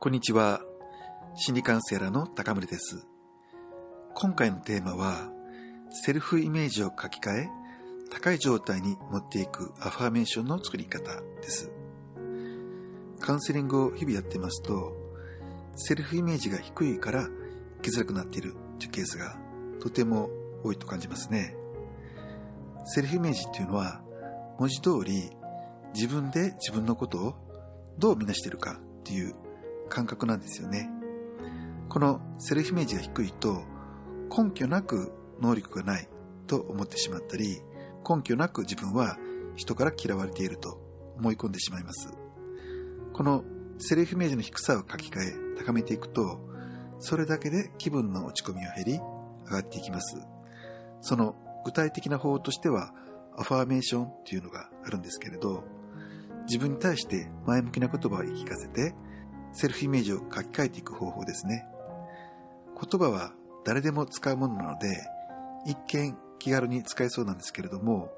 こんにちは。心理カウンセラーの高森です。今回のテーマは、セルフイメージを書き換え、高い状態に持っていくアファーメーションの作り方です。カウンセリングを日々やってますと、セルフイメージが低いから生きづらくなっているというケースがとても多いと感じますね。セルフイメージっていうのは、文字通り自分で自分のことをどう見なしているかっていう感覚なんですよね。このセルフイメージが低いと、根拠なく能力がないと思ってしまったり、根拠なく自分は人から嫌われていると思い込んでしまいます。このセルフイメージの低さを書き換え、高めていくと、それだけで気分の落ち込みは減り、上がっていきます。その具体的な方法としては、アファーメーションっていうのがあるんですけれど、自分に対して前向きな言葉を言い聞かせて、セルフイメージを書き換えていく方法ですね。言葉は誰でも使うものなので、一見気軽に使えそうなんですけれども、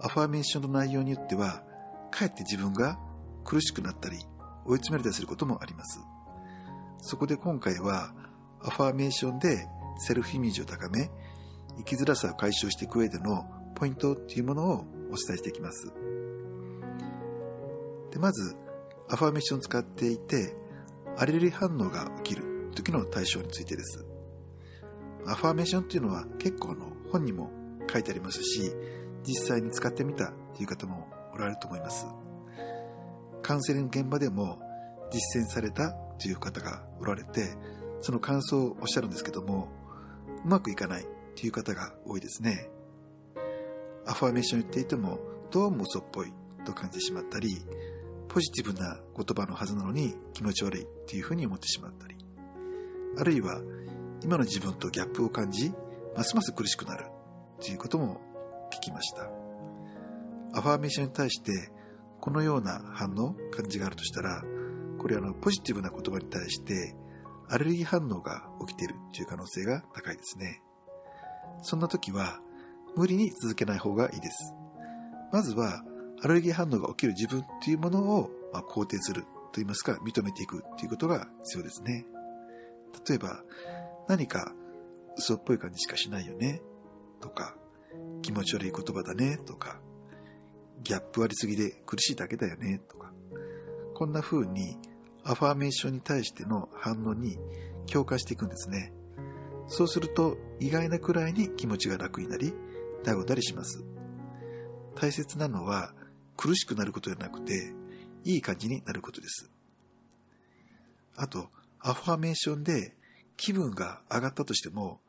アファーメーションの内容によっては、かえって自分が苦しくなったり、追い詰められたりすることもあります。そこで今回は、アファーメーションでセルフイメージを高め、生きづらさを解消していく上でのポイントっていうものをお伝えしていきます。で、まず、アファーメーションを使っていて、アレルギー反応が起きる時の対象についてです。アファーメーションっていうのは結構の本にも書いてありますし、実際に使ってみたという方もおられると思います。カウンセリング現場でも実践されたという方がおられて、その感想をおっしゃるんですけども、うまくいかないという方が多いですね。アファーメーションを言っていてもどうも嘘っぽいと感じてしまったり、ポジティブな言葉のはずなのに気持ち悪いっていうふうに思ってしまったり、あるいは今の自分とギャップを感じ、ますます苦しくなるということも聞きました。アファーメーションに対してこのような反応、感じがあるとしたら、これはポジティブな言葉に対してアレルギー反応が起きているという可能性が高いですね。そんな時は無理に続けない方がいいです。まずはアレルギー反応が起きる自分というものを肯定するといいますか、認めていくということが必要ですね。例えば、何か嘘っぽい感じしかしないよねとか、気持ち悪い言葉だねとか、ギャップありすぎで苦しいだけだよねとか、こんな風にアファーメーションに対しての反応に共感していくんですね。そうすると意外なくらいに気持ちが楽になり、だごだりします。大切なのは苦しくなることじゃなくて、いい感じになることです。あと、アファーメーションで気分が上がったとしても、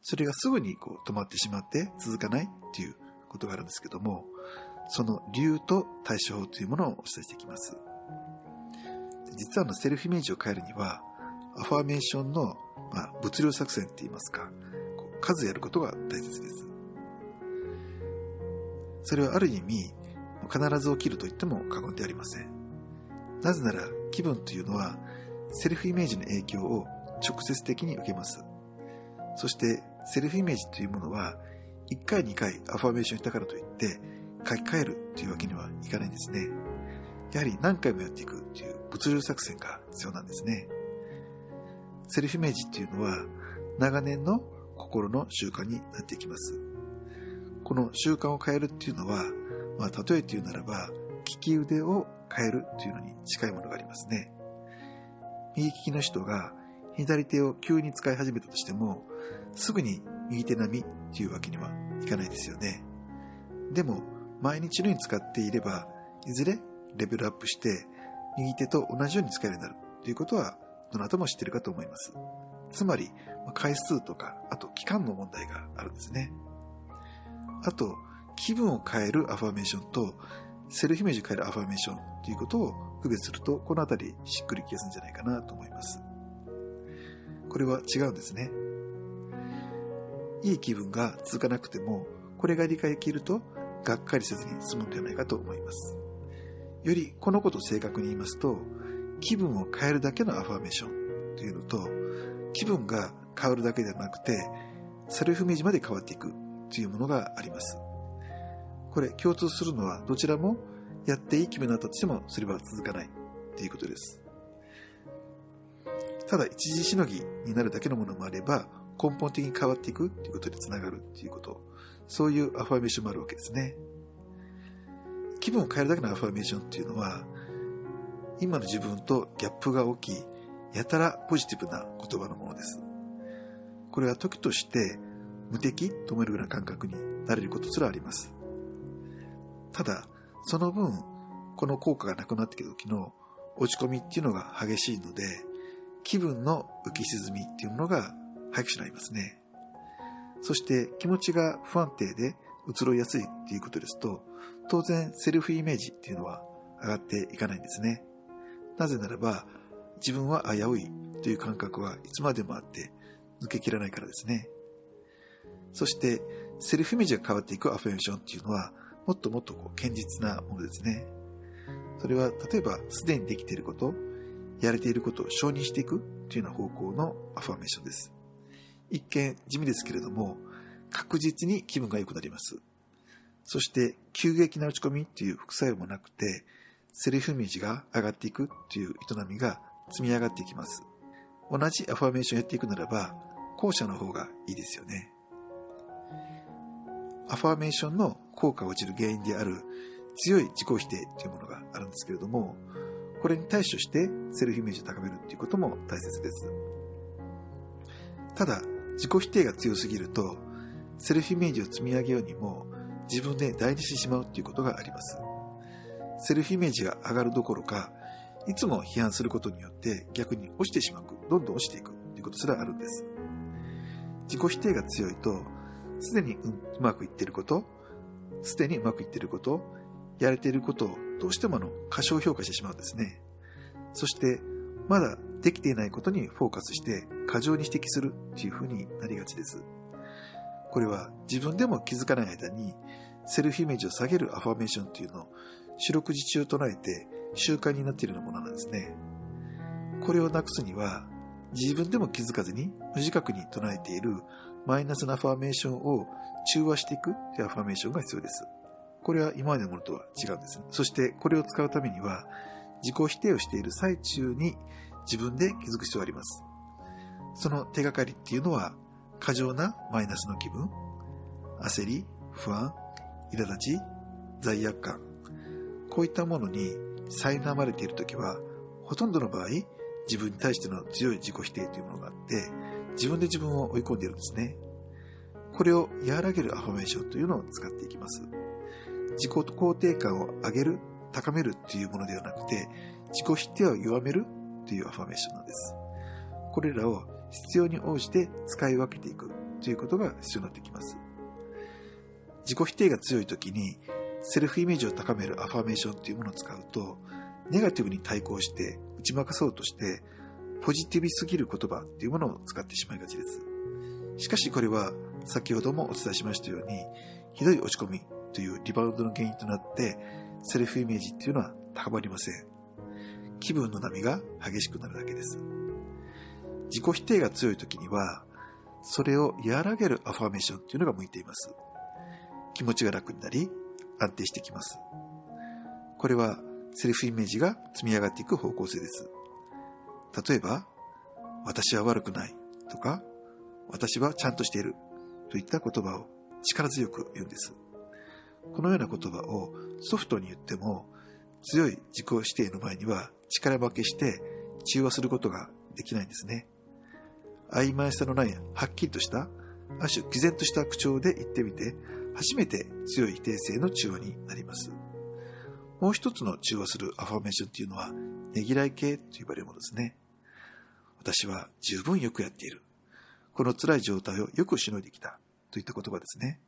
それがすぐに止まってしまって続かないということがあるんですけども、その理由と対処法というものをお伝えしていきます。実はセルフイメージを変えるには、アファーメーションの物量作戦といいますか、数やることが大切です。それはある意味必ず起きると言っても過言ではありません。なぜなら気分というのはセルフイメージの影響を直接的に受けます。そしてセルフイメージというものは、1回2回アファーメーションしたからといって書き換えるというわけにはいかないんですね。やはり何回もやっていくという物流作戦が必要なんですね。セルフイメージというのは長年の心の習慣になっていきます。この習慣を変えるというのは、例えて言うならば利き腕を変えるというのに近いものがありますね。右利きの人が左手を急に使い始めたとしても、すぐに右手並みというわけにはいかないですよね。でも毎日のように使っていれば、いずれレベルアップして右手と同じように使えるようになるということはどなたも知っているかと思います。つまり回数とか、あと期間の問題があるんですね。あと、気分を変えるアファーメーションとセルフイメージを変えるアファーメーションということを区別すると、このあたりしっくりきやすいんじゃないかなと思います。これは違うんですね。いい気分が続かなくても、これが理解できるとがっかりせずに済むのではないかと思います。よりこのことを正確に言いますと、気分を変えるだけのアファーメーションというのと、気分が変わるだけではなくてセルフイメージまで変わっていくというものがあります。これ共通するのは、どちらもやっていい気分になったとしてもそれは続かないっていうことです。ただ一時しのぎになるだけのものもあれば、根本的に変わっていくっていうことにつながるっていうこと、そういうアファメーションもあるわけですね。気分を変えるだけのアファメーションっていうのは、今の自分とギャップが大きい、やたらポジティブな言葉のものです。これは時として無敵と思えるような感覚になれることすらあります。ただ、その分、この効果がなくなってきた時の落ち込みっていうのが激しいので、気分の浮き沈みっていうものが激しくなりますね。そして気持ちが不安定で移ろいやすいっていうことですと、当然セルフイメージっていうのは上がっていかないんですね。なぜならば、自分は危ういという感覚はいつまでもあって抜けきらないからですね。そしてセルフイメージが変わっていくアファメーションっていうのはもっともっと堅実なものですね。それは例えばすでにできていること、やれていることを承認していくというような方向のアファメーションです。一見地味ですけれども、確実に気分が良くなります。そして急激な落ち込みっていう副作用もなくて、セルフイメージが上がっていくという営みが積み上がっていきます。同じアファメーションをやっていくならば、後者の方がいいですよね。アファメーションの効果を落ちる原因である強い自己否定というものがあるんですけれども、これに対処してセルフイメージを高めるということも大切です。ただ、自己否定が強すぎると、セルフイメージを積み上げようにも自分で代理してしまうということがあります。セルフイメージが上がるどころか、いつも批判することによって逆に落ちてしまう、どんどん落ちていくということすらあるんです。自己否定が強いと、すでにうまくいっていること、やれていることをどうしても過小評価してしまうんですね。そして、まだできていないことにフォーカスして過剰に指摘するというふうになりがちです。これは自分でも気づかない間に、セルフイメージを下げるアファメーションというのを四六時中唱えて、習慣になっているようなものなんですね。これをなくすには、自分でも気づかずに無自覚に唱えているマイナスなアファーメーションを中和していくというアファーメーションが必要です。これは今までのものとは違うんですね。そしてこれを使うためには、自己否定をしている最中に自分で気づく必要があります。その手がかりっていうのは、過剰なマイナスの気分、焦り、不安、苛立ち、罪悪感、こういったものに苛まれているときは、ほとんどの場合、自分に対しての強い自己否定というものがあって、自分で自分を追い込んでいるんですね。これを和らげるアファメーションというのを使っていきます。自己肯定感を上げる、高めるというものではなくて、自己否定を弱めるというアファメーションなんです。これらを必要に応じて使い分けていくということが必要になってきます。自己否定が強いときに、セルフイメージを高めるアファメーションというものを使うと、ネガティブに対抗して打ち負かそうとして、ポジティブすぎる言葉というものを使ってしまいがちです。しかしこれは、先ほどもお伝えしましたように、ひどい落ち込みというリバウンドの原因となって、セルフイメージというのは高まりません。気分の波が激しくなるだけです。自己否定が強いときには、それを和らげるアファメーションというのが向いています。気持ちが楽になり、安定してきます。これはセルフイメージが積み上がっていく方向性です。例えば、私は悪くないとか、私はちゃんとしているといった言葉を力強く言うんです。このような言葉をソフトに言っても、強い自己否定の前には力負けして中和することができないんですね。曖昧さのないはっきりとした、ある種毅然とした口調で言ってみて、初めて強い否定性の中和になります。もう一つの中和するアファメーションというのは、ねぎらい系と呼ばれるものですね。私は十分よくやっている。この辛い状態をよくしのいできた。といった言葉ですね。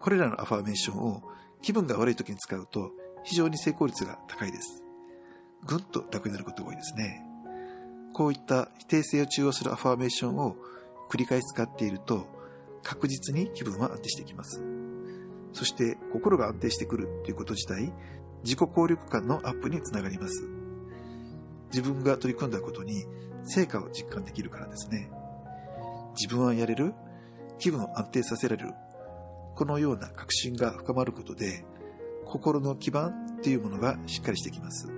これらのアファメーションを気分が悪い時に使うと、非常に成功率が高いです。ぐんと楽になることが多いですね。こういった否定性を中和するアファメーションを繰り返し使っていると、確実に気分は安定してきます。そして心が安定してくるということ自体、自己効力感のアップにつながります。自分が取り組んだことに成果を実感できるからですね。自分はやれる、気分を安定させられる、このような確信が深まることで、心の基盤っていうものがしっかりしてきます。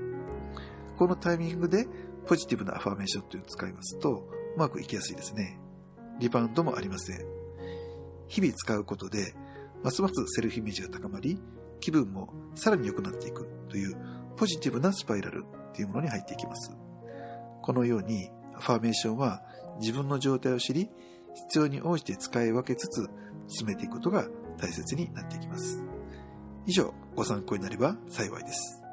このタイミングでポジティブなアファメーションというのを使いますとうまくいきやすいですね。リバウンドもありません。日々使うことでますますセルフイメージが高まり、気分もさらに良くなっていくというポジティブなスパイラルというものに入っていきます。このようにアファメーションは自分の状態を知り、必要に応じて使い分けつつ進めていくことが大切になっていきます。以上、ご参考になれば幸いです。